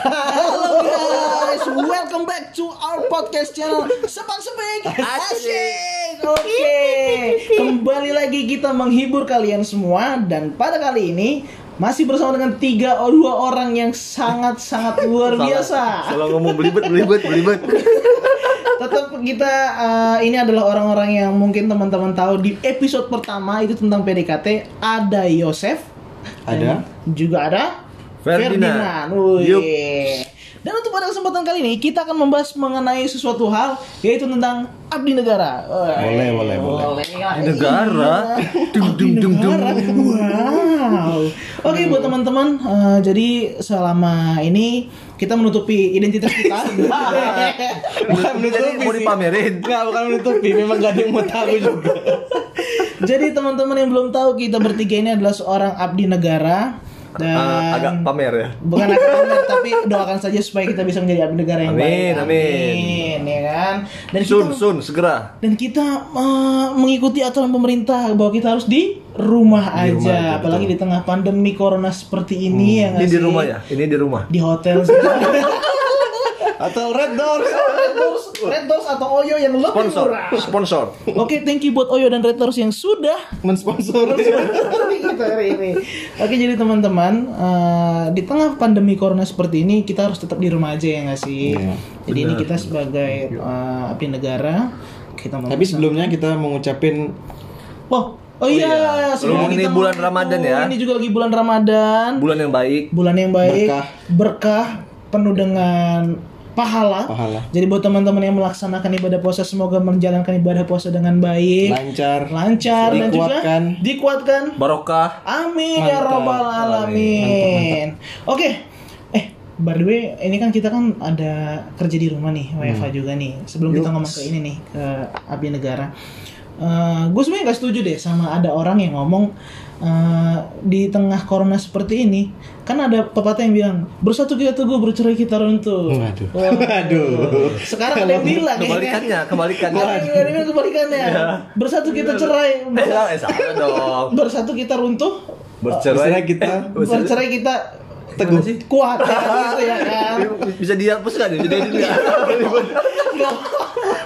Halo guys, welcome back to our podcast channel Sepak Sepik. Asik. Oke, kembali lagi kita menghibur kalian semua. Dan pada kali ini masih bersama dengan 3 atau 2 orang yang sangat-sangat luar biasa. Salah ngomong belibet. Tetap kita ini adalah orang-orang yang mungkin teman-teman tahu di episode pertama itu tentang PDKT. Ada Yosef, ada juga ada Ferdinand. Dan untuk pada kesempatan kali ini kita akan membahas mengenai sesuatu hal, yaitu tentang Abdi Negara. Boleh. Negara. Dung. Wow. Oke, buat teman-teman, jadi selama ini kita menutupi identitas kita. Bukan menutupi, mau dipamerin. Enggak, bukan menutupi, memang gak ada yang mau tahu juga. Jadi teman-teman yang belum tahu, kita bertiga ini adalah seorang abdi negara. Dan agak pamer ya. Bukan agak pamer, tapi doakan saja supaya kita bisa menjadi abdi negara yang baik. Amin, ya kan? Dan sun segera. Dan kita mengikuti aturan pemerintah bahwa kita harus di rumah aja. Apalagi betul. Di tengah pandemi corona seperti ini ya. Ini di rumah ya? Ini di rumah. Di hotel atau RedDoorz atau OYO yang lebih sponsor. Oke, thank you buat OYO dan RedDoorz yang sudah mensponsori kita hari ini. Oke, jadi teman-teman, di tengah pandemi corona seperti ini kita harus tetap di rumah aja ya nggak sih? Yeah, jadi benar, ini kita sebagai abdi negara kita. Tapi sebelumnya kita mengucapin Oh iya, sebelum ini bulan Ramadan ya. Ini juga lagi bulan Ramadan. Bulan yang baik. Berkah penuh dengan pahala. Jadi buat teman-teman yang melaksanakan ibadah puasa, semoga menjalankan ibadah puasa dengan baik, lancar dan juga dikuatkan barokah. Amin ya rabbal alamin. Oke. By the way, ini kan kita kan ada kerja di rumah nih, WFH juga nih. Sebelum kita ngomong ke ini nih, ke abdi negara. Gue sebenarnya gak setuju deh sama ada orang yang ngomong di tengah corona seperti ini. Kan ada pepatah yang bilang, bersatu kita teguh, bercerai kita runtuh. Waduh. Sekarang ada yang bilang Kebalikannya. Bersatu kita cerai. Bersatu kita runtuh. Bercerai kita teguh kuat. Gitu ya kan. Bisa dihapus kan ya?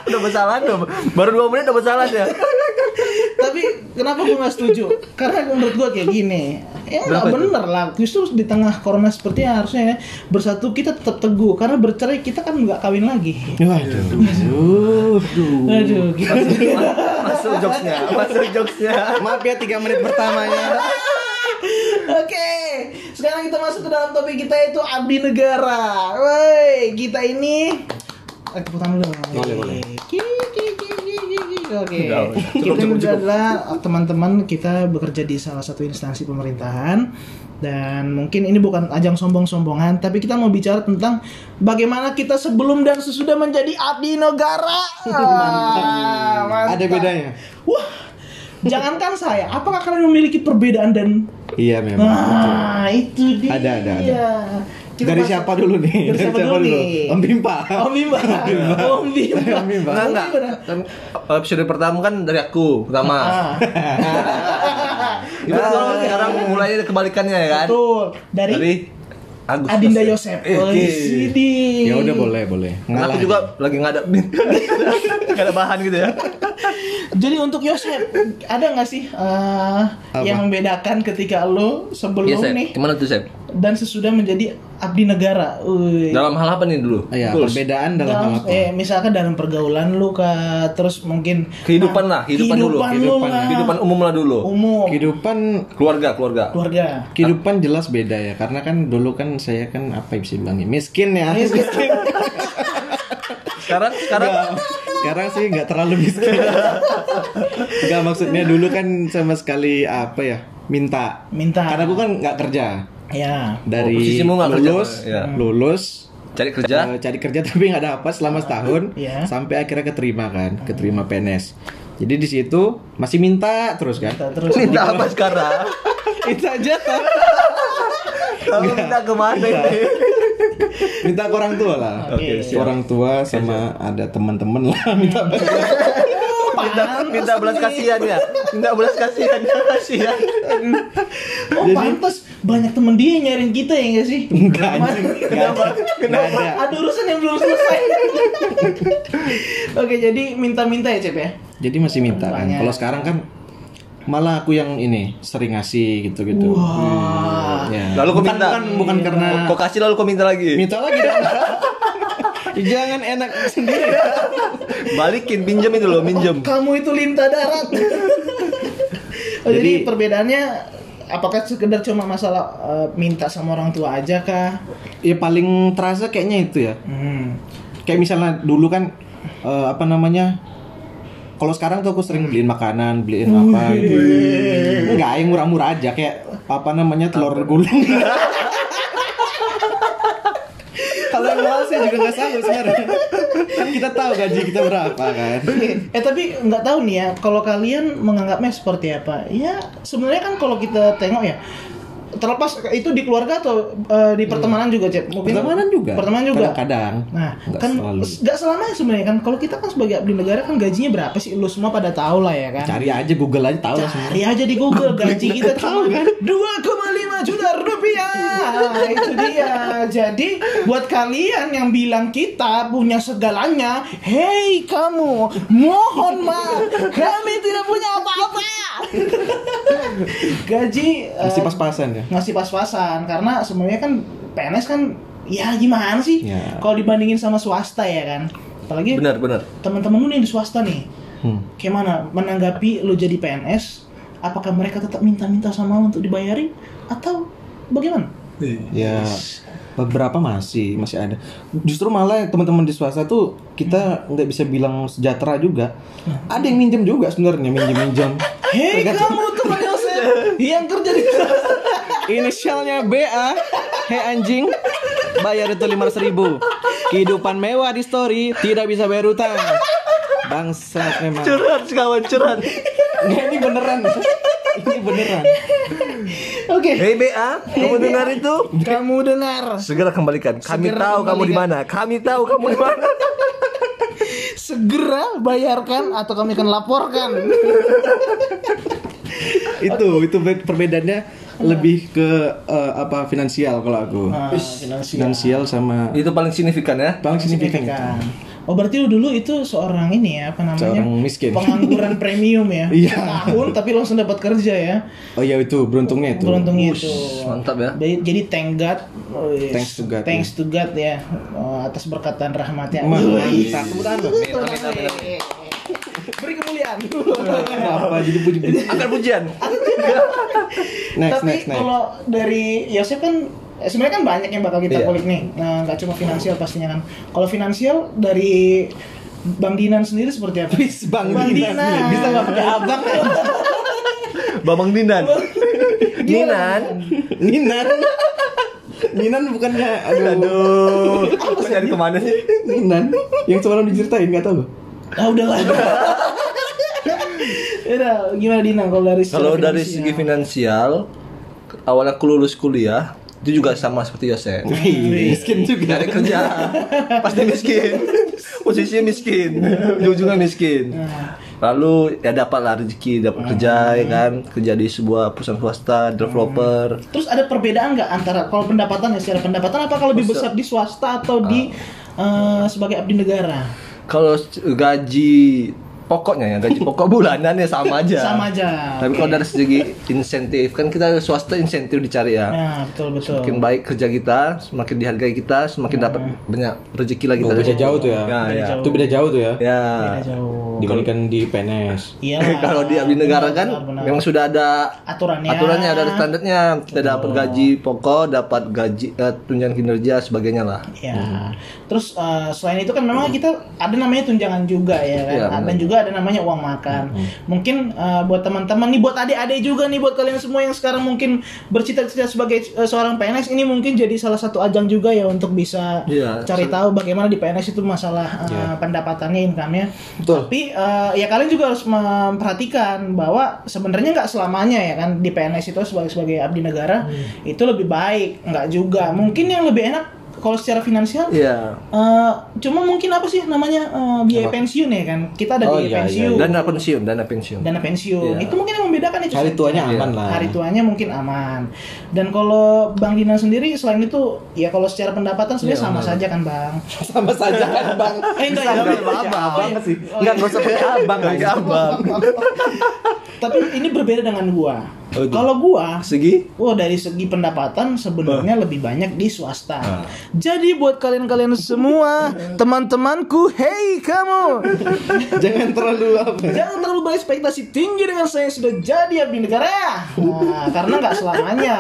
Udah bersalah dong. Baru 2 menit udah bersalah ya. Tapi kenapa gue gak setuju? Karena menurut gue kayak gini, ya gak bener lah. Justru di tengah corona seperti harusnya bersatu kita tetap teguh. Karena bercerai kita kan gak kawin lagi. Aduh gitu. Masuk jokesnya. Maaf ya 3 menit pertamanya. Oke, sekarang kita masuk ke dalam topik kita, itu abdi negara. Woi, kita ini tepuk tangan dulu. Boleh. Oke. Kita adalah teman-teman, kita bekerja di salah satu instansi pemerintahan. Dan mungkin ini bukan ajang sombong-sombongan, tapi kita mau bicara tentang bagaimana kita sebelum dan sesudah menjadi abdi negara. Mantap. Ada bedanya? Wah, jangankan saya, apakah kalian memiliki perbedaan dan... Iya memang. Nah, itu dia. Ada. Dari siapa dulu nih? Om Bima. Enggak. Episode pertama kan dari aku pertama. Gimana sekarang mulainya kebalikannya ya kan? Betul. Dari Agus Adinda Yosef. Okay. Ya udah boleh. Aku juga lagi ngadepin. Enggak ada bahan gitu ya. Jadi untuk Yosef, ada enggak sih yang membedakan ketika lo sebelum nih? Gimana tuh, Sep? Dan sesudah menjadi abdi negara. Dalam hal apa nih dulu? Iya, perbedaan dalam hal apa? Misalkan dalam pergaulan lu kah, terus mungkin kehidupan umum. Kehidupan keluarga. Kehidupan jelas beda ya, karena kan dulu kan saya kan apa bisa bilang nih, miskin ya. Sekarang sih nggak terlalu miskin. Enggak, maksudnya dulu kan sama sekali apa ya? Minta. Karena gue kan nggak kerja. Ya, dari lulus cari kerja tapi nggak dapat selama setahun sampai akhirnya keterima PNS. Jadi di situ masih minta terus kan? Minta apa sekarang? Itu aja kan. Minta kemana ini? Minta ke orang tua lah. Orang tua sama ada teman-teman lah minta bantuan. minta belas kasihan ya. Kasihan. Oh, jadi, pantas banyak temen dia yang nyariin kita ya enggak sih? Enggak. Kenapa? Ada urusan yang belum selesai. Oke, jadi minta-minta ya, Cep ya. Jadi masih minta kan. Kalau sekarang kan malah aku yang ini sering ngasih gitu-gitu. Wah. Ya. Lalu kok minta? Bukan iya. Karena kok kasih lalu kok minta lagi? Minta lagi. Jangan enak sendiri. Balikin, pinjam itu loh, minjem. Oh, kamu itu lintah darat. Oh, jadi perbedaannya apakah sekedar cuma masalah minta sama orang tua aja kah? Ya paling terasa kayaknya itu ya. Kayak misalnya dulu kan apa namanya? Kalau sekarang tuh aku sering beliin makanan, beliin apa gitu. Enggak, yang murah-murah aja kayak apa namanya telur gulung. Kalau yang mahal saya juga nggak sanggup sebenarnya. Kan kita tahu gaji kita berapa kan. Tapi nggak tahu nih ya, kalau kalian menganggapnya seperti apa? Ya sebenarnya kan kalau kita tengok ya. Terlepas itu di keluarga atau di pertemanan juga, Cep? Mungkin pertemanan juga. Kadang-kadang. Nah, nggak kan nggak selamanya sebenarnya kan. Kalau kita kan sebagai abdi negara kan gajinya berapa sih? Lu semua pada tahu lah ya kan. Cari aja Google aja tahu. Cari aja di Google gaji kita tahu kan. 2,5 juta rupiah. Nah, itu dia. Jadi buat kalian yang bilang kita punya segalanya, hey kamu, mohon maaf, kami tidak punya apa-apa. Gaji masih pas-pasan ya. Ngasih pas-pasan karena sebenarnya kan PNS kan ya gimana sih ya. Kalau dibandingin sama swasta ya kan apalagi benar teman-teman lu yang di swasta nih gimana menanggapi lu jadi PNS, apakah mereka tetap minta-minta sama untuk dibayarin atau bagaimana ya? Beberapa masih ada, justru malah teman-teman di swasta tuh kita nggak bisa bilang sejahtera juga. Ada yang minjem juga sebenarnya, minjem hei kamu teman Yosef yang kerja di swasta inisialnya BA, hei anjing bayar itu 500.000, kehidupan mewah di story tidak bisa bayar utang, bangsat memang. Curhat kawan, curhat. Ini beneran, ini beneran. Oke. Hei BA, kamu dengar itu? Kamu dengar. Segera kembalikan. Kami tahu kamu di mana. Segera bayarkan atau kami akan laporkan. Itu perbedaannya lebih ke apa finansial kalau aku. Finansial sama itu paling signifikan ya. Paling signifikan. Oh berarti lu dulu itu seorang ini ya, apa namanya, seorang miskin. Pengangguran premium ya. Setahun tapi langsung dapat kerja ya. Oh iya itu beruntungnya itu. Ush, mantap ya. Jadi thank God. Thanks to God ya. Oh, atas berkatan rahmatnya. Mantap. Amin. Beri kemuliaan. Apa jadi puji-puji? Akan pujian. Tapi kalau dari Yosef kan sebenarnya kan banyak yang bakal kita kulik nih. Nah, gak cuma finansial pastinya kan. Kalau finansial dari Bang Dinan sendiri seperti apa? Bang Dinan. Bisa gak pakai abang? Bang Dinan. Dinan bukannya aduh. Aku nyari kemana sih? Dinan yang semalam diceritain gak tau? Ah udahlah. Udah, gimana Dinan kalau dari segi finansial? Kalau dari segi finansial, awal aku lulus kuliah itu juga sama seperti Yosef. Miskin juga. Dari kerja pasti miskin. Posisinya miskin. Ujung-ujungnya miskin. Lalu ya dapatlah rezeki, dapat kerja ya kan, kerja di sebuah perusahaan swasta, developer. Terus ada perbedaan nggak antara kalau pendapatannya secara pendapatan apakah lebih besar di swasta atau di sebagai abdi negara? Kalau gaji pokoknya ya, gaji pokok bulanannya sama aja. Tapi kalau dari segi insentif kan kita swasta insentif dicari ya. Nah, betul. Semakin baik kerja kita, semakin dihargai kita, semakin dapat banyak rezeki lagi. Beda jauh tuh ya. Itu beda jauh tuh ya. Ya. Dibandingkan di PNS. Iya. Kalau di abdi negara kan memang sudah ada aturannya, ada standarnya. Kita dapat gaji pokok, dapat gaji tunjangan kinerja sebagainya lah. Iya. Terus selain itu kan memang kita ada namanya tunjangan juga ya kan. Dan juga ada namanya uang makan. Mungkin buat teman-teman nih, buat adik-adik juga nih, buat kalian semua yang sekarang mungkin bercita-cita sebagai seorang PNS, ini mungkin jadi salah satu ajang juga ya untuk bisa cari tahu bagaimana di PNS itu masalah pendapatannya, income-nya. Tapi ya kalian juga harus memperhatikan bahwa sebenarnya nggak selamanya ya kan di PNS itu sebagai abdi negara itu lebih baik, nggak juga. Mungkin yang lebih enak kalau secara finansial, cuma mungkin apa sih namanya biaya pensiun ya kan, kita ada biaya pensiun, dana pensiun, itu mungkin yang membedakan itu. Hari tuanya aman lah. Hari tuanya mungkin aman. Dan kalau Bang Dinan sendiri selain itu, ya kalau secara pendapatan sebenarnya sama saja kan Bang. Sama saja kan Bang. Enggak usah pakai abang. Tapi ini berbeda dengan gua. Kalau gua segi, dari segi pendapatan sebenarnya lebih banyak di swasta. Jadi buat kalian-kalian semua, teman-temanku, hey kamu, jangan terlalu berekspektasi tinggi dengan saya sudah jadi abdi negara. Nah, karena nggak selamanya.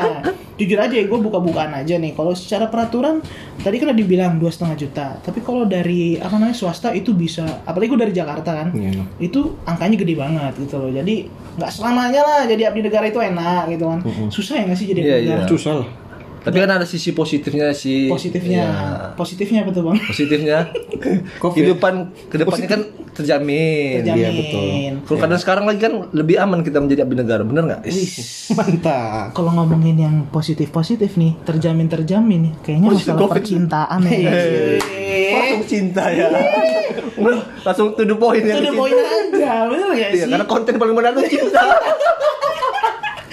Jujur aja ya, gue buka-bukaan aja nih. Kalau secara peraturan tadi kan udah dibilang 2,5 juta. Tapi kalau dari swasta itu bisa, apalagi gue dari Jakarta kan, itu angkanya gede banget gitu loh. Jadi nggak selamanya lah jadi abdi negara itu enak gitu kan. Susah ya nggak sih jadi abdi negara? Susah lah. Tapi kan ada sisi positifnya sih. Positifnya apa tuh Bang? Positifnya kedepannya kan terjamin. Iya betul. Kalau kadang sekarang lagi kan lebih aman kita menjadi abdi negara, bener nggak? Mantap. Kalau ngomongin yang positif nih, terjamin kayaknya masalah percintaan ya. Langsung cinta ya. Langsung to the point ya. To the point aja, bener nggak sih? Karena konten paling menarik cinta.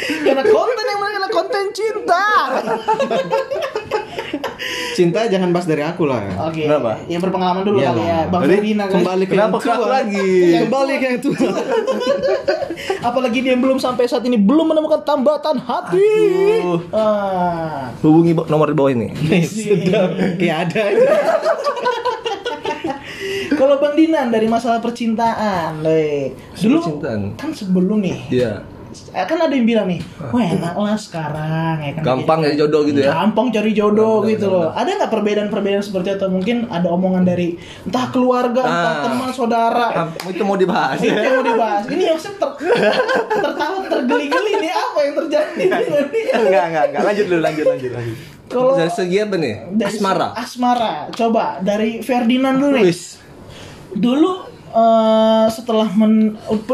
Karena konten yang menarik adalah konten cinta. Cinta jangan bahas dari aku lah. Oke. Kenapa? Yang berpengalaman dulu kali ya. Bang Ferdinand kembali ke yang tua. Apalagi dia belum sampai saat ini belum menemukan tambatan hati. Hubungi nomor di bawah ini. Sedap. Ya ada. Kalau Bang Dinan dari masalah percintaan, kan sebelum nih. Iya. Kan ada yang bilang nih, wah enak lah sekarang ya kan, gampang cari jodoh gitu ya. Gampang cari jodoh gitu loh. Ada nggak perbedaan-perbedaan seperti itu? Mungkin ada omongan dari entah keluarga, entah teman, saudara. Itu mau dibahas. Ini Yosef tertawa tergeli-geli nih, apa yang terjadi? Enggak. Lanjut. Kalau dari segi apa nih? Asmara. Coba dari Ferdinand dulu nih. Dulu. Setelah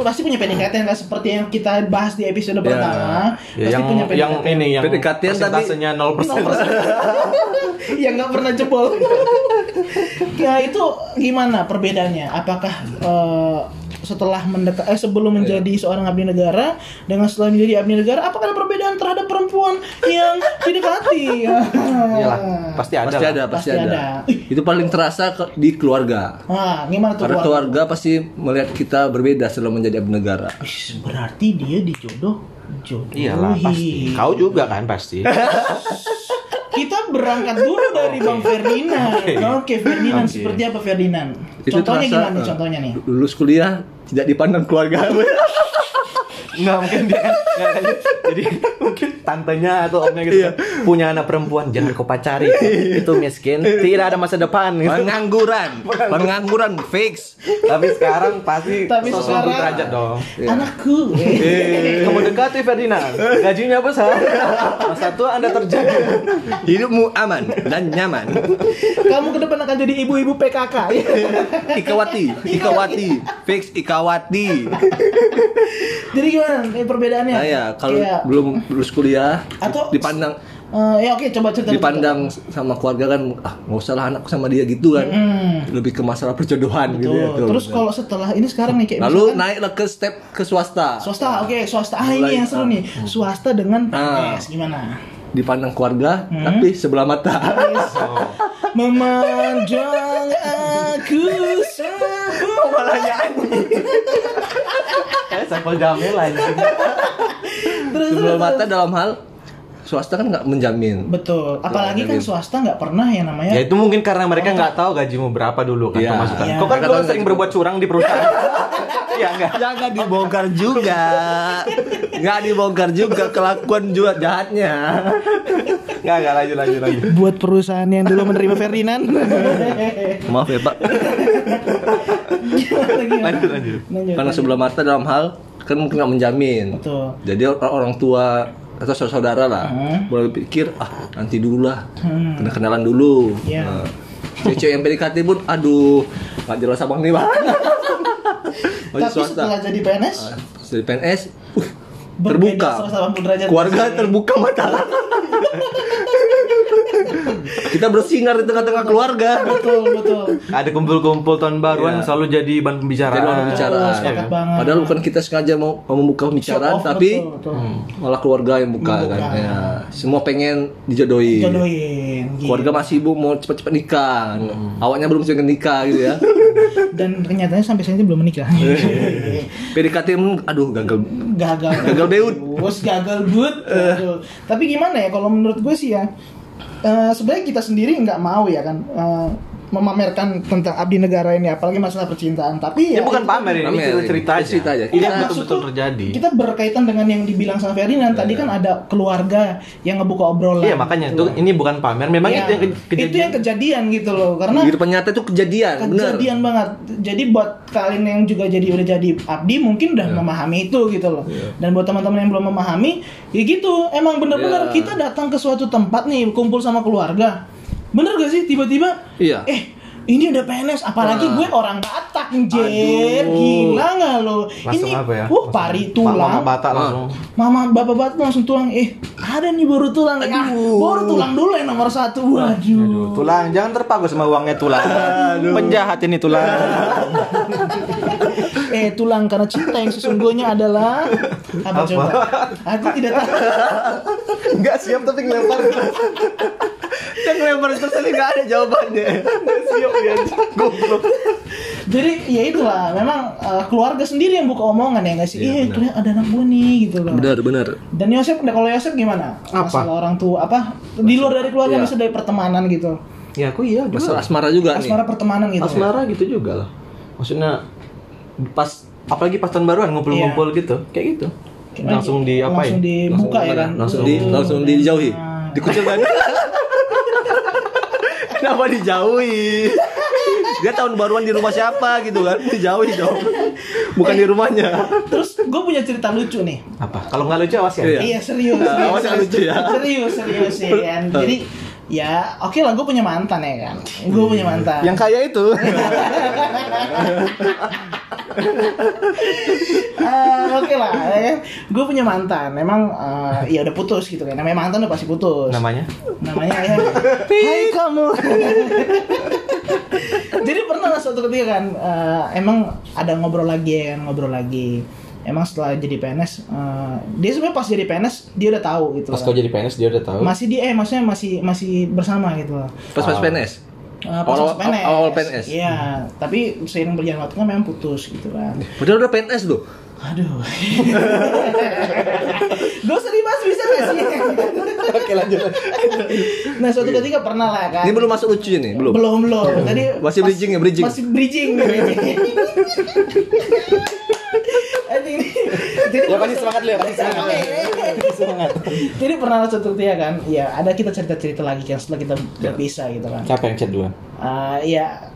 pasti punya pendekatan kan, seperti yang kita bahas di episode pertama, pasti punya pendekatan. Yang ini yang persentasenya 0%. Yang nggak pernah jebol. Ya itu gimana perbedaannya? Apakah setelah sebelum menjadi seorang abdi negara dengan setelah menjadi abdi negara, apakah ada perbedaan terhadap perempuan yang didekati? Iyalah, pasti ada. Itu paling terasa di keluarga. Nah, gimana tuh? Karena keluarga pasti melihat kita berbeda setelah menjadi abdi negara. Berarti dia dijodohin. Iyalah, pasti. Kau juga kan pasti. Kita berangkat dulu dari Bang Ferdinand. Oke, Ferdinand seperti apa Ferdinand? Itu contohnya terasa, gimana contohnya nih? Lulus kuliah tidak dipandang keluarga. Enggak mungkin dia. Jadi mungkin tantenya atau omnya gitu. Punya anak perempuan jangan kau pacari. Itu miskin, tidak ada masa depan. Gitu. Pengangguran fix. Tapi sekarang pasti sosok derajat dong. Anakku. Kamu dekati Ferdinand. Gajinya besar. Masa tua Anda terjaga. Hidupmu aman dan nyaman. Kamu ke depan akan jadi ibu-ibu PKK. Ikawati. Fix Ikawati. Jadi gimana perbedaannya? Nah ya, kalau belum lulus kuliah atau dipandang coba cerita. Dipandang betul. Sama keluarga kan, nggak usah lah anakku sama dia gitu kan. Lebih ke masalah perjodohan gitu ya. Terus kalau setelah ini sekarang nih kayak lalu misalkan, naiklah ke step ke swasta. Swasta. Mulai, ini yang seru nih. Swasta dengan PNS gimana? Dipandang keluarga tapi sebelah mata. Memandang aku semua malahnya anjing. Kayak sampel jamil anjing. Sebelah mata dalam hal swasta kan nggak menjamin. Betul. Apalagi kan swasta nggak pernah yang namanya. Ya itu mungkin karena mereka nggak tahu gajimu berapa dulu kan pemasukan. Ya. Kok kan lo sering berbuat curang di perusahaan. Iya enggak. Jangan dibongkar juga kelakuan juga jahatnya. Enggak lanjut. Buat perusahaan yang dulu menerima Ferdinand. Maaf ya Pak. Lanjut. Karena sebelah mata dalam hal kan mungkin nggak menjamin. Betul. Jadi orang tua atau saudara lah mulai pikir nanti dulu lah, kenalan dulu. Cewek yang PDKT pun aduh nggak jelas abang nih Bang. Tapi setelah jadi PNS terbuka keluarga, terbuka mata. Kita bersinar di tengah-tengah keluarga. Betul, betul. Ada kumpul-kumpul tahun baruan, yeah, selalu jadi bahan pembicaraan. Jadi pembicaraan. Oh, ya. Padahal bukan kita sengaja mau membuka pembicaraan, tapi betul, betul, malah keluarga yang buka kan. Ya. Semua pengen dijodohin. Gitu. Keluarga masih ibu mau cepat-cepat nikah. Awalnya belum pengen nikah gitu ya. Dan kenyataannya sampai saat ini belum menikah. PDKT aduh gagal. Tapi gimana ya, kalau menurut gue sih ya, sebenarnya kita sendiri nggak mau ya kan memamerkan tentang Abdi Negara ini, apalagi masalah percintaan. Tapi ya, ya bukan pamer, ini cerita aja. Ini betul-betul terjadi. Kita berkaitan dengan yang dibilang sama Ferdinand tadi kan, ada keluarga yang ngebuka obrolan. Iya makanya gitu, ini bukan pamer, memang ya, itu yang kejadian gitu loh. Karena di depan nyata itu kejadian bener. Banget. Jadi buat kalian yang juga udah jadi Abdi mungkin udah memahami itu gitu loh. Dan buat teman-teman yang belum memahami, ya gitu, emang bener-bener kita datang ke suatu tempat nih, kumpul sama keluarga. Bener gak sih tiba-tiba? Iya. Ini udah PNS, apalagi gue orang Batak, anjir. Gila enggak lo? Ini pari tulang. Mama Batak langsung. Mama bapak Batak langsung tulang. Ada nih baru tulang. Baru tulang dulu yang nomor satu. Waduh. Tulang, jangan terpaku sama uangnya tulang. Penjahat ini tulang. Tulang, karena cinta yang sesungguhnya adalah apa coba? Aku tidak tahu. Enggak siap tapi ngelempar. Kan ngelempar terus tapi enggak ada jawabannya. Enggak siap ya. Goblok. Jadi ya itulah, memang keluarga sendiri yang buka omongan ya enggak sih? Iya, itu ada anak gue nih gitu loh. Benar. Dan Yosef, kalau Yosef gimana? Masalah orang tua apa? Di luar dari keluarga, misalnya dari pertemanan gitu. Ya aku juga. Masalah asmara juga nih. Asmara pertemanan gitu. Asmara gitu juga lah. Maksudnya pas apalagi pas tahun baruan ngumpul-ngumpul gitu. Kayak gitu. Langsung di apain? Langsung dibuka ya kan. Langsung dijauhi. Dikucilkan. Kenapa dijauhi? Dia tahun baruan di rumah siapa gitu kan? Dijauhi dong. Bukan di rumahnya. Terus gue punya cerita lucu nih. Apa? Kalau enggak lucu awas ya. Iya, serius. Awas lucu ya. Serius sih kan. Jadi ya, oke lah, gue punya mantan ya kan. Gue punya mantan. Yang kaya itu. Oke lah, ya. Gue punya mantan. Emang ya udah putus gitu kan. Namanya mantan udah pasti putus. Namanya ya. Hai kamu. Jadi pernah lah suatu ketika kan, emang ada ngobrol lagi. Emang setelah jadi PNS, dia sebenarnya pas jadi PNS dia udah tahu gitu. Pas kau jadi PNS dia udah tahu. Masih dia maksudnya masih bersama gitu loh. Pas PNS. Awal PNS. Iya, tapi seiring berjalan waktunya memang putus gitu kan. Padahal udah PNS loh. Aduh. Gak usah dibahas, bisa gak sih? Oke lanjut. Nah suatu ketika pernah lah kan. Ini belum masuk lucu nih? Belum. Tadi masih bridging ya? Masih bridging. Jadi pasti semangat lu ya, semangat. Jadi pernah suatu ketika kan, ya ada kita cerita-cerita lagi kan setelah kita berpisah gitu kan. Siapa yang chat duluan? Ya.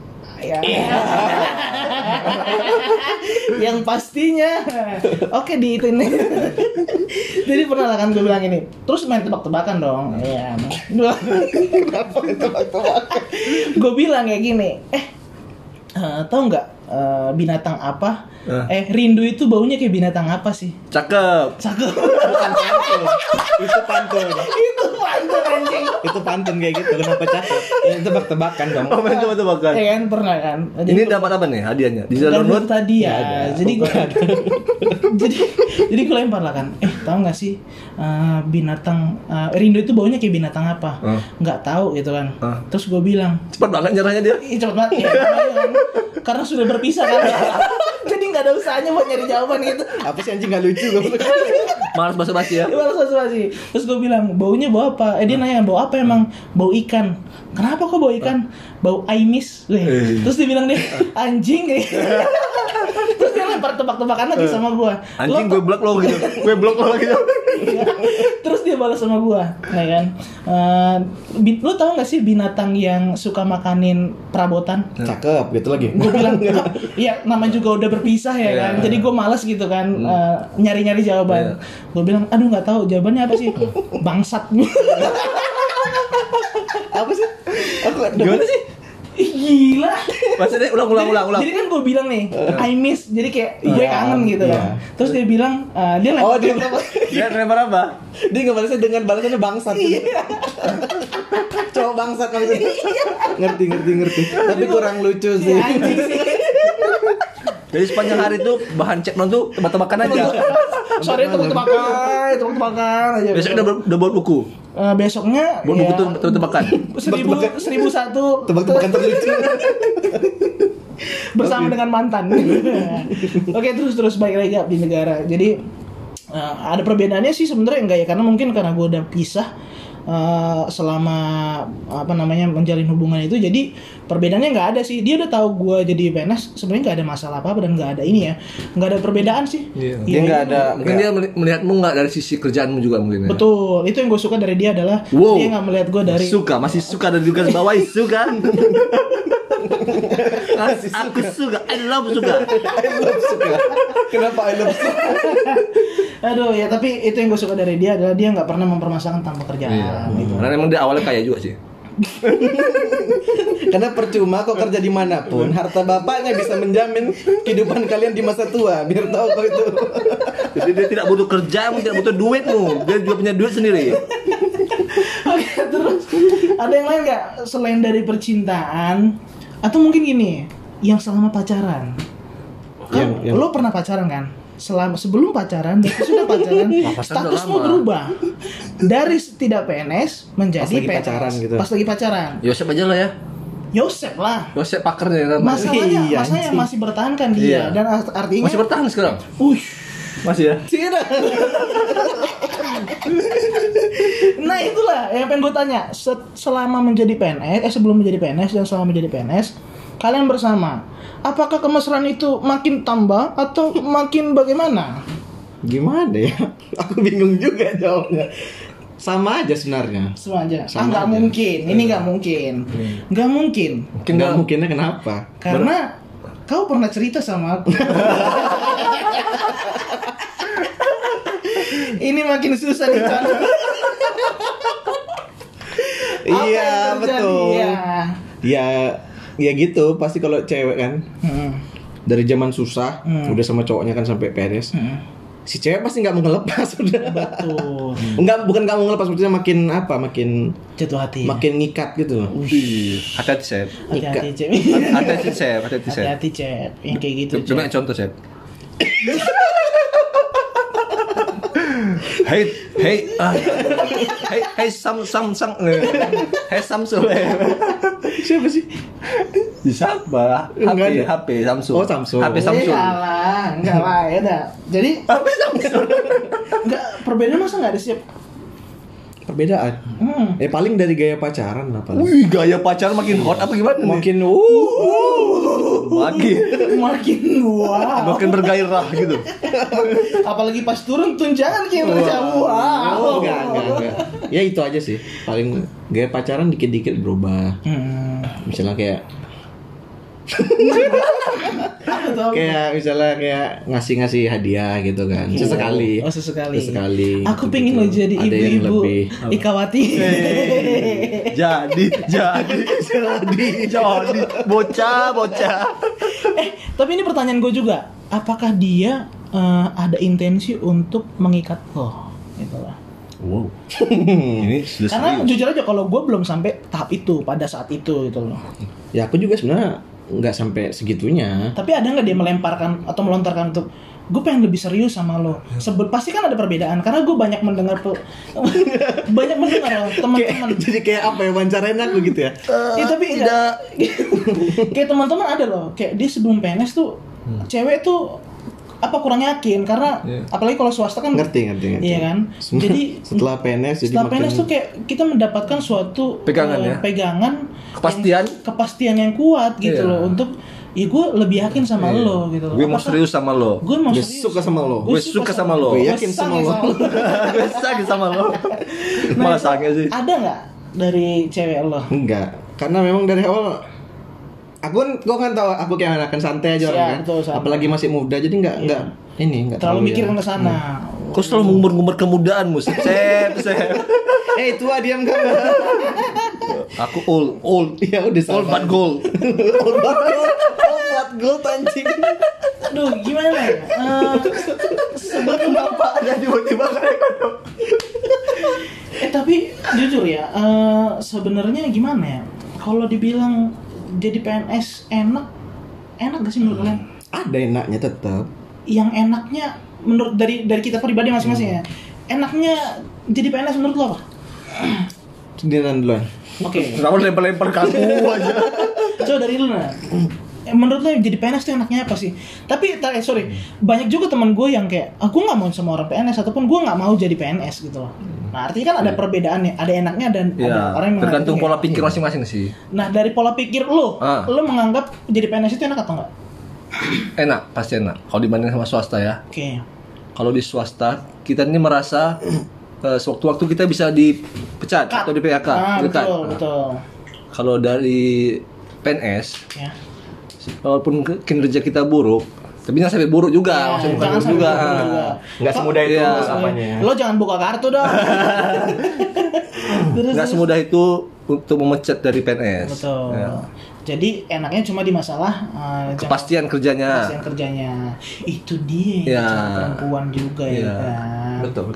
Yang pastinya oke di itu nih. Jadi pernah kan gue bilang ini, terus main tebak-tebakan dong. Iya. Kenapa tebak-tebakan? Gue bilang kayak gini, tau nggak binatang apa? Rindu itu baunya kayak binatang apa sih? Cakep. Itu pantun anjing. Itu pantun kayak gitu. Kenapa cakep? Itu tebak-tebakan dong. Oh, tebak-tebakan. Kan pernah kan. Jadi ini dapat apa nih hadiahnya? Di download tadi ya. Jadi gue lempar lah kan. Tahu enggak sih binatang rindu itu baunya kayak binatang apa? Enggak tahu gitu kan. Terus gue bilang, cepat banget nyerahnya dia. Cepat banget. Karena sudah berpisah kan. Jadi nggak ada usahanya buat nyari jawaban gitu. Apa sih anjing, nggak lucu gue. Malas basa-basi ya. Terus gue bilang baunya bau apa? Dia nanya bau apa emang? Bau ikan. Kenapa kok bau ikan? Bau aimis. Terus dia bilang dia anjing. Terus dia lempar tebak-tebakan lagi sama gue. Anjing gue blok lo gitu. Terus dia balas sama gue, nah kan? Lo tau nggak sih binatang yang suka makanin perabotan? Cakep gitu lagi. Gue bilang, ya namanya juga udah berpisah ya kan. Jadi gue malas gitu kan nyari-nyari jawaban. Gue bilang, aduh nggak tahu jawabannya apa sih? Bangsat. Apa sih? Gimana sih? Gila. Maksudnya ulang. Jadi kan gue bilang nih, I miss. Jadi kayak gue kangen gitu kan. Terus dia bilang dia lempar. Oh, dia lempar apa? Dia enggak balasnya dengan balasannya bangsat. Iya. Cowok bangsat maksudnya. Ngerti. Tapi kurang lucu sih. Jadi sepanjang hari tuh bahan cek non tuh tebak-tebakan aja. Sore tebak-tebakan aja. Besok udah buat buku. Besoknya buat buku tuh tebak-tebakan. 1001 tebak-tebakan terlucu. Bersama dengan mantan. Oke, terus balik lagi Abdi Negara. Jadi ada perbedaannya sih sebenarnya enggak ya, karena mungkin karena gue udah pisah. Selama menjalin hubungan itu, jadi perbedaannya nggak ada sih. Dia udah tahu gue jadi PNS, sebenarnya nggak ada masalah apa dan nggak ada ini ya, nggak ada perbedaan sih. Yeah. Dia nggak ada. Mungkin dia melihatmu nggak dari sisi kerjaanmu juga mungkin. Betul, ya. Itu yang gue suka dari dia adalah dia nggak melihat gue dari. Masih suka dari juga bawah suka. Aku suka, I love suka. Kenapa I love suka? Aduh ya, tapi itu yang gue suka dari dia adalah dia nggak pernah mempermasalahkan tanpa kerjaan. Iya. Gitu. Karena emang dia awalnya kaya juga sih. Karena percuma kok kerja di manapun, harta bapaknya bisa menjamin kehidupan kalian di masa tua. Biar tahu kok itu. Jadi dia tidak butuh kerja, tidak butuh duitmu. Dia juga punya duit sendiri. Oke, terus ada yang lain nggak selain dari percintaan? Atau mungkin gini, yang selama pacaran, kan, lo pernah pacaran kan? Sebelum pacaran, dan sudah pacaran, statusmu berubah dari tidak PNS menjadi pas lagi PNS. Pacaran gitu. Pas lagi pacaran. Yosef aja lah ya. Yosef pakernya. Masalahnya masih bertahan kan dia, dan artinya masih bertahan sekarang. Masih ya. Nah itulah yang pengen gue tanya. Selama menjadi PNS, sebelum menjadi PNS dan selama menjadi PNS, kalian bersama, apakah kemesraan itu makin tambah atau makin bagaimana? Gimana ya? Aku bingung juga jawabnya. Sama aja sebenarnya. Nggak mungkin. Ini nggak mungkin. Nggak mungkinnya kenapa? Karena kau pernah cerita sama aku. Ini makin susah dicontoh. Iya betul. Ya gitu. Pasti kalau cewek kan dari zaman susah udah sama cowoknya kan sampai PNS, si cewek pasti nggak mau ngelepas udah. Betul. Bukan nggak mau ngelepas, maksudnya makin jatuh hati, makin ngikat gitu. Hati-hati cewek. Yang kayak gitu. Coba contoh cewek. Samsung. Siapa sih? Siapa? HP Samsung. Oh, Samsung. HP Samsung. Enggak lah, ya dah. Jadi HP Samsung. Enggak, perbedaan masa enggak ada siap. Perbedaan. Paling dari gaya pacaran lah paling. Wih, gaya pacaran makin hot apa gimana? Makin bergairah gitu. Apalagi pas turun tunjangan kayak berjauh. Enggak. Ya itu aja sih. Paling gaya pacaran dikit-dikit berubah. Misalnya kayak misalnya kayak ngasih hadiah gitu kan, sesekali. Aku pengen lo jadi ibu-ibu Ikawati. Jadi bocah. Tapi ini pertanyaan gue juga, apakah dia ada intensi untuk mengikat lo gitu lah. Wow. Ini karena jujur aja kalau gue belum sampai tahap itu pada saat itu gitu loh. Ya aku juga sebenarnya nggak sampai segitunya. Tapi ada nggak dia melemparkan atau melontarkan untuk gue pengen lebih serius sama lo? Pasti kan ada perbedaan, karena gue banyak mendengar teman-teman. Jadi kayak apa ya, wawancarain aku gitu ya? Ya tapi tidak. Kayak teman-teman ada loh, kayak dia sebelum PNS tuh cewek tuh kurang yakin karena apalagi kalau swasta kan ngerti. Iya kan? Jadi setelah PNS tuh kayak kita mendapatkan suatu pegangan kepastian yang kuat gitu loh, untuk gue lebih yakin sama lo gitu. Gue mau serius sama lo. Gue suka sama lo. Gue yakin sama lo. Gue sange sama lo. Malah sange sih. Ada enggak dari cewek lo? Enggak. Karena memang dari awal gue kan tahu aku kayak anak kan santai aja orang kan. Apalagi masih muda, jadi enggak terlalu mikir ke sana. Kok selalu mengumbar kemudaanmu, Sep. Tua diam kamu. Aku old. Ya udah sama. Old but gold. Old but gold anjing. Aduh, gimana ya? Sebelum bapak ada tiba-tiba kayak kodok. Tapi jujur ya, sebenarnya gimana ya? Kalau dibilang jadi PNS enak gak sih menurut kalian? Ada enaknya tetap. Yang enaknya menurut dari kita pribadi masing-masing ya. Enaknya jadi PNS menurut lo apa? Dinan duluan. Oke. Kenapa lempar-lempar kaku aja? Coba dari lu nah. Menurut lo jadi PNS tuh enaknya apa sih? Tapi banyak juga teman gue yang kayak aku nggak mau sama orang PNS ataupun gue nggak mau jadi PNS gitu loh. Nah artinya kan ada perbedaannya, ada enaknya dan ya, ada orang yang tergantung pola pikir masing-masing sih. Nah dari pola pikir lo, lo menganggap jadi PNS itu enak atau enggak? Enak, pasti enak. Kalau dibandingin sama swasta ya. Oke. Okay. Kalau di swasta kita ini merasa sewaktu-waktu kita bisa dipecat atau di PHK. Ah, betul. Kalau dari PNS, ya. Walaupun kinerja kita buruk, tapi jangan sampai buruk juga, maksudnya bukan buruk juga. Enggak semudah itu namanya. Ya. Lo jangan buka kartu dong. Enggak semudah itu untuk memecat dari PNS. Betul. Ya. Jadi enaknya cuma di masalah kepastian kerjanya. Itu dia ya. Perempuan juga ya. Kan? Betul.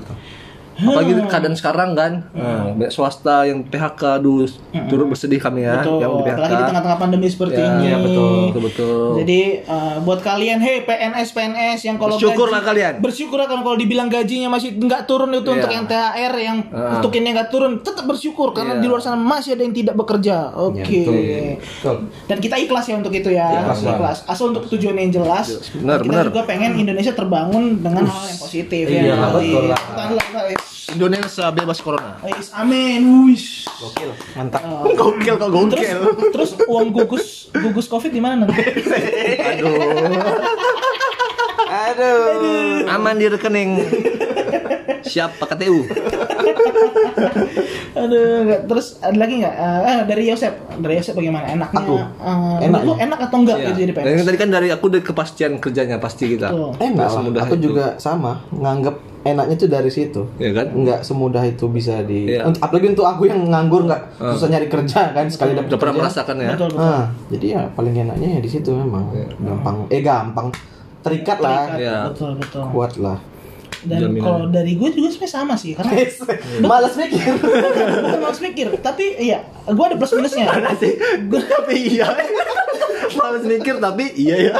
Apalagi keadaan sekarang kan, banyak swasta yang PHK turut bersedih kami ya, betul. Yang di PHK. Apalagi di tengah-tengah pandemi seperti ini. Ya, betul. Jadi buat kalian, hey PNS yang kalau bersyukurlah kalian. Bersyukurlah kalau dibilang gajinya masih nggak turun itu untuk yang THR yang untuk ini nggak turun, tetap bersyukur karena di luar sana masih ada yang tidak bekerja. Oke. Okay. Ya, dan kita ikhlas ya untuk itu ya. Ikhlas. Asal untuk tujuan yang jelas. Benar. Juga pengen Indonesia terbangun dengan hal yang positif ya. Betul lah. Indonesia bebas corona. Amin. Wish. Gokil. Mantap. Gokil. Terus uang gugus Covid di mana nanti? Aduh. Aman di rekening. Siap pakai TU. Aduh, enggak. Terus ada lagi enggak? Dari Yosef bagaimana? Enaknya? Enak atau enggak jadi PNS? Dan tadi kan dari aku dari kepastian kerjanya pasti kita. Enak. Aku juga sama nganggep enaknya tuh dari situ, ya kan? Nggak semudah itu bisa apalagi untuk aku yang nganggur nggak susah nyari kerja kan sekali dapat kerja. Merasakan ya. Betul. Jadi ya paling enaknya ya di situ memang gampang terikat lah, betul. Kuat lah. Dan kalau dari gue juga sebenarnya sama sih karena malas mikir tapi iya gue ada plus minusnya. Malas mikir tapi iya.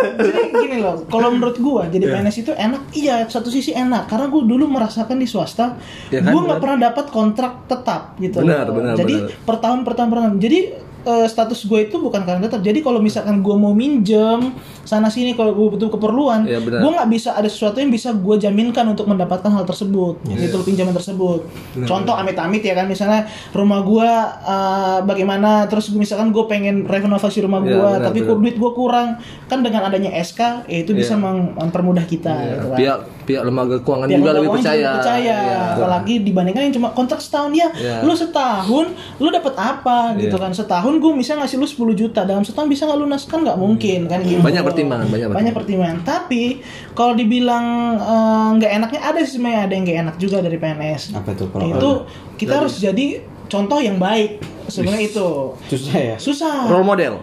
Jadi gini loh, kalau menurut gue jadi PNS itu enak, satu sisi enak karena gue dulu merasakan di swasta gue nggak pernah dapat kontrak tetap gitu. Benar. Jadi per tahun jadi status gue itu bukan karena tetap. Jadi kalau misalkan gue mau minjem sana sini kalau gue butuh keperluan, gue nggak bisa ada sesuatu yang bisa gue jaminkan untuk mendapatkan hal tersebut, gitu pinjaman tersebut. Benar. Contoh amit-amit ya kan, misalnya rumah gue bagaimana, terus misalkan gue pengen renovasi rumah gue, tapi duit gue kurang, kan dengan adanya SK itu bisa mempermudah kita. Gitu kan. Pihak lembaga keuangan juga lebih percaya. Apalagi dibandingkan yang cuma kontrak setahun lu setahun, lu dapat apa gitu kan setahun. Gue bisa ngasih lu 10 juta dalam setahun bisa nggak lunas kan nggak mungkin kan gitu. Banyak pertimbangan tapi kalau dibilang nggak enaknya ada sih sebenarnya ada yang nggak enak juga dari PNS. Apa tuh, itu kita harus jadi contoh yang baik sebenarnya itu susah role model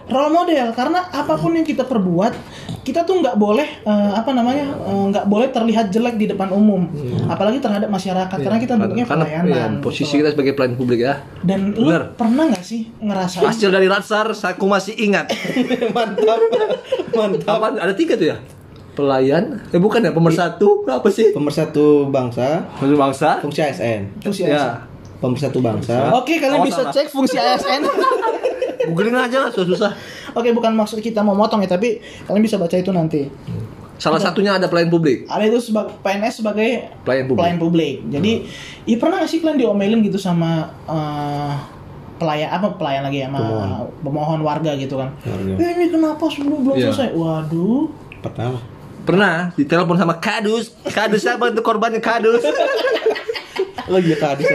karena apapun yang kita perbuat kita tuh nggak boleh nggak boleh terlihat jelek di depan umum apalagi terhadap masyarakat karena kita bentuknya pelayanan posisi kita sebagai pelayan publik ya dan lu pernah nggak sih ngerasain hasil dari Ratsar aku masih ingat. mantap ada 3 tuh ya pelayan pemersatu apa sih pemersatu bangsa fungsi ASN. Pemersatu bangsa. Oke, kalian bisa cek fungsi ASN. Googling aja lah, susah. Oke, bukan maksud kita mau motong ya, tapi kalian bisa baca itu nanti. Salah satunya ada pelayan publik. Ada itu PNS sebagai pelayan publik. Jadi, pernah nggak sih kalian diomelin gitu sama pelayan lagi ya, sama pemohon warga gitu kan? Ini kenapa sebelum belum selesai? Waduh. Pernah ditelepon sama kadus siapa itu korbannya kadus. Lagi ya kadus.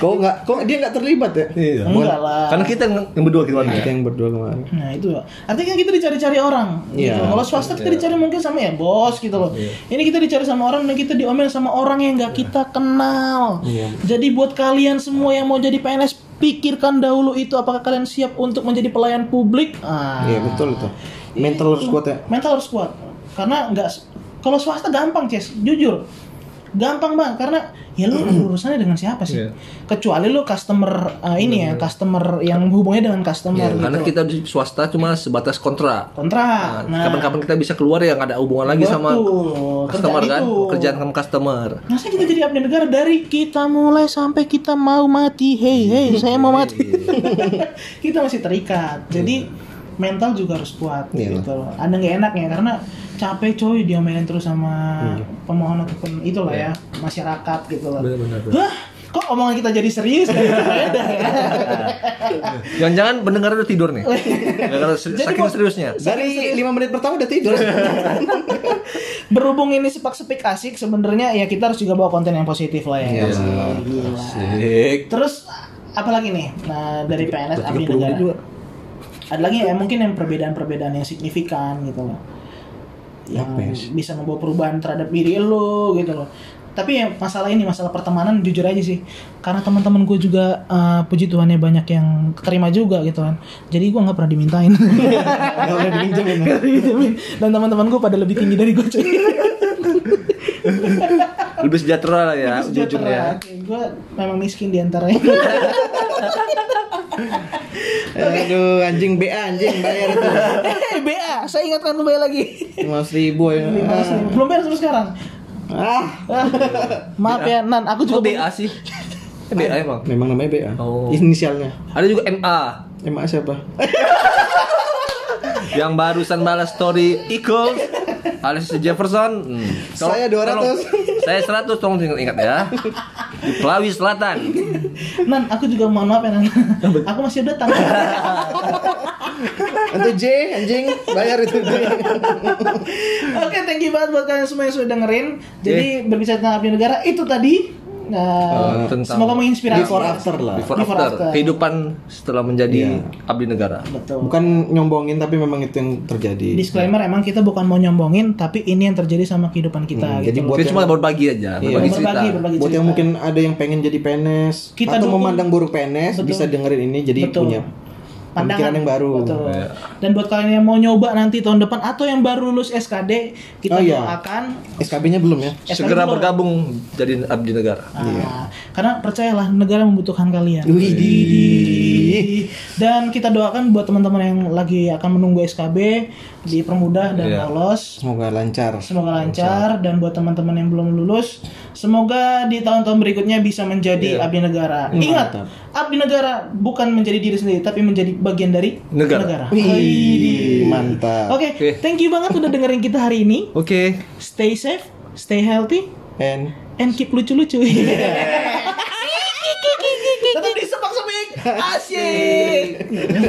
Kok dia nggak terlibat ya? Iya. Enggak lah. Karena kita yang berdua kemarin. Kita yang berdua kemarin. Nah itu. Nanti kan kita dicari-cari orang. Iya. Gitu. Kalau swasta kita dicari mungkin sama ya bos gitu loh. Iya. Ini kita dicari sama orang dan kita diomel sama orang yang nggak kita kenal. Iya. Jadi buat kalian semua yang mau jadi PNS, pikirkan dahulu itu, apakah kalian siap untuk menjadi pelayan publik? Iya betul itu. Mental harus kuat ya. Mental harus kuat. Karena enggak, kalau swasta gampang, Ces. Jujur. Gampang banget karena ya lu urusannya dengan siapa sih? Yeah. Kecuali lu customer ini ya, customer yang hubungannya dengan customer. Yeah, gitu. Karena kita di swasta cuma sebatas kontrak. Kontrak. Nah, kapan-kapan kita bisa keluar yang ada hubungan lagi sama customer kan? Kerjaan sama customer. Masa kita jadi abdi negara dari kita mulai sampai kita mau mati. Hey, saya mau mati. Kita masih terikat. Jadi mental juga harus kuat gitu loh. Ada nggak enaknya karena capek coy diomelin terus sama pemohon ataupun itulah ya masyarakat gitu loh. Hah, kok omongan kita jadi serius? Jangan-jangan pendengar udah tidur nih. Saking seriusnya. Dari 5 menit pertama udah tidur. Berhubung ini sepak-sepik asik sebenarnya ya kita harus juga bawa konten yang positif lah ya. Asik. Terus apalagi nih? Nah, dari PNS abdi negara juga. Ada lagi ya mungkin yang perbedaan-perbedaan yang signifikan gitu loh, yang bisa membawa perubahan terhadap diri lo gitu loh. Tapi ya masalah ini, masalah pertemanan, jujur aja sih, karena teman-teman gue juga puji Tuhan ya banyak yang keterima juga gitu kan. Jadi gue nggak pernah dimintain, nggak pernah diminjamin, dan teman-teman gue pada lebih tinggi dari gue cuy. Lebih sejahtera lah ya ujungnya. Gue memang miskin diantaranya. Aduh anjing BA anjing bayar itu. BA, saya ingatkan kembali lagi. 5.000 ya. Belum bayar sampai sekarang. Maaf ya Nan, aku juga BA sih. BA emang. Memang namanya BA. Inisialnya. Ada juga MA. MA siapa? Yang barusan balas story Eagles Alex Jefferson. Saya 200. Saya 100, tolong ingat ya. Di Pelawi Selatan. Nan, aku juga mohon maaf ya Nan. Aku masih datang. Untuk J, anjing, bayar itu. Oke, thank you banget buat kalian semua yang sudah dengerin. Jadi berbicara tentang abdi negara itu tadi. Semoga menginspirasi. Before after lah. Before after. Kehidupan setelah menjadi abdi negara. Betul. Bukan nyombongin tapi memang itu yang terjadi. Disclaimer emang kita bukan mau nyombongin tapi ini yang terjadi sama kehidupan kita. Jadi buat cuma berbagi aja. Iya. Berbagi buat cerita. Yang mungkin ada yang pengen jadi PNS kita atau dukung, memandang buruk PNS bisa dengerin ini jadi punya pandangan yang baru. Dan buat kalian yang mau nyoba nanti tahun depan atau yang baru lulus SKD, kita doakan SKB-nya belum ya. Segera bergabung jadi abdi negara. Karena percayalah negara membutuhkan kalian. Dan kita doakan buat teman-teman yang lagi akan menunggu SKB dipermudah dan lolos. Semoga lancar. Dan buat teman-teman yang belum lulus, semoga di tahun-tahun berikutnya bisa menjadi abdi negara. Ingat, abdi negara bukan menjadi diri sendiri tapi menjadi bagian dari negara. Wih, mantap. Oke, thank you banget udah dengerin kita hari ini. Oke. Stay safe, stay healthy, and keep lucu-lucu. Tetap di sepak-sepik. Asik.